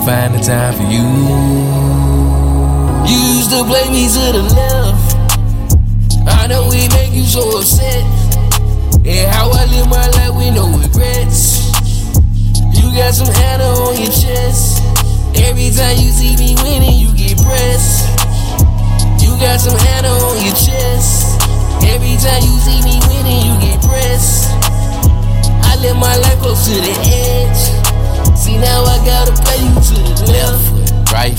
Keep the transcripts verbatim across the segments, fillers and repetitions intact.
couldn't find the time for you. You used to play me to the left. I know we make you so upset. And how I live my life with no regrets. You got some Anna on your chest. Every time you see me winning, you get pressed. You got some Anna on your chest. Every time you see me winning, you get pressed. I live my life close to the edge. See, now I gotta play you to the left. Right.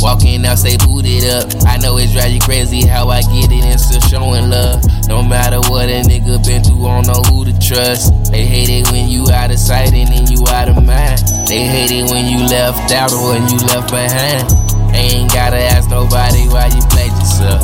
Walking out, stay booted up. I know it drives you crazy how I get it and still showing love. No matter what a nigga been through, I don't know who to trust. They hate it when you out of sight and then you out of mind. They hate it when you left out or when you left behind. They ain't gotta ask nobody why you played yourself.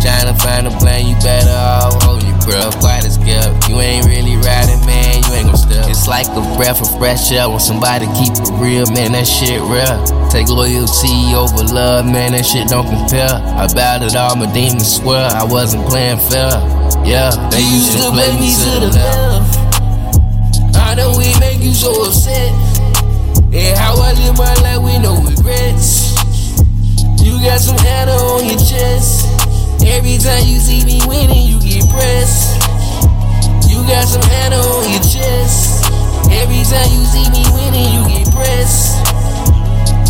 Tryna find a plan, you better all hold your breath. Quite as kept. You ain't really riding, man, you ain't gon' step. It's like a breath of fresh air when somebody keep it real, man, that shit real. Take loyalty over love, man, that shit don't compare. About it all, my demons swear I wasn't playing fair. Yeah, they used to play me to the left. I know we make you so upset. And how I live my life with no regrets. You got some Anna on your chest. Every time you see me winning, you get pressed. You got some Anna on your chest. Every time you see me winning, you get pressed.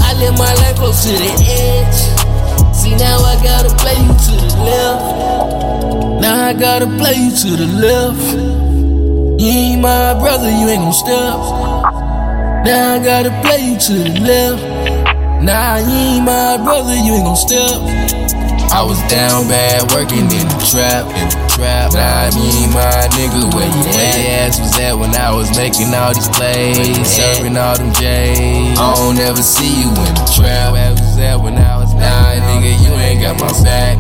I live my life close to the edge. See, now I gotta play you to the left. Now I gotta play you to the left. You ain't my brother, you ain't gon' step. Now I gotta play you to the left. Nah, you ain't my brother, you ain't gon' step. I was down bad, working in the trap, in the trap. Nah, me and my nigga, where you at? Ass was at when I was making all these plays, serving all them J's. I don't ever see you in the trap. Where was at when I was nah, nigga, you ain't got my back.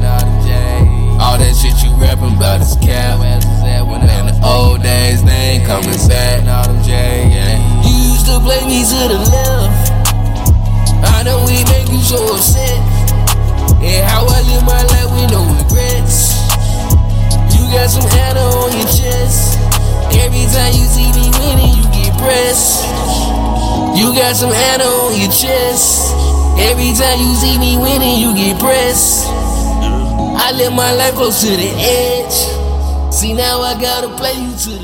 All that shit you rapping about is cap. In the old days, they ain't coming back. You used to play me to the left. I know we make you so upset. And how I live my life with no regrets. You got some Anna on your chest. Every time you see me winning, you get pressed. You got some Anna on your chest. Every time you see me winning, you get pressed. I live my life close to the edge. See, now I gotta play you to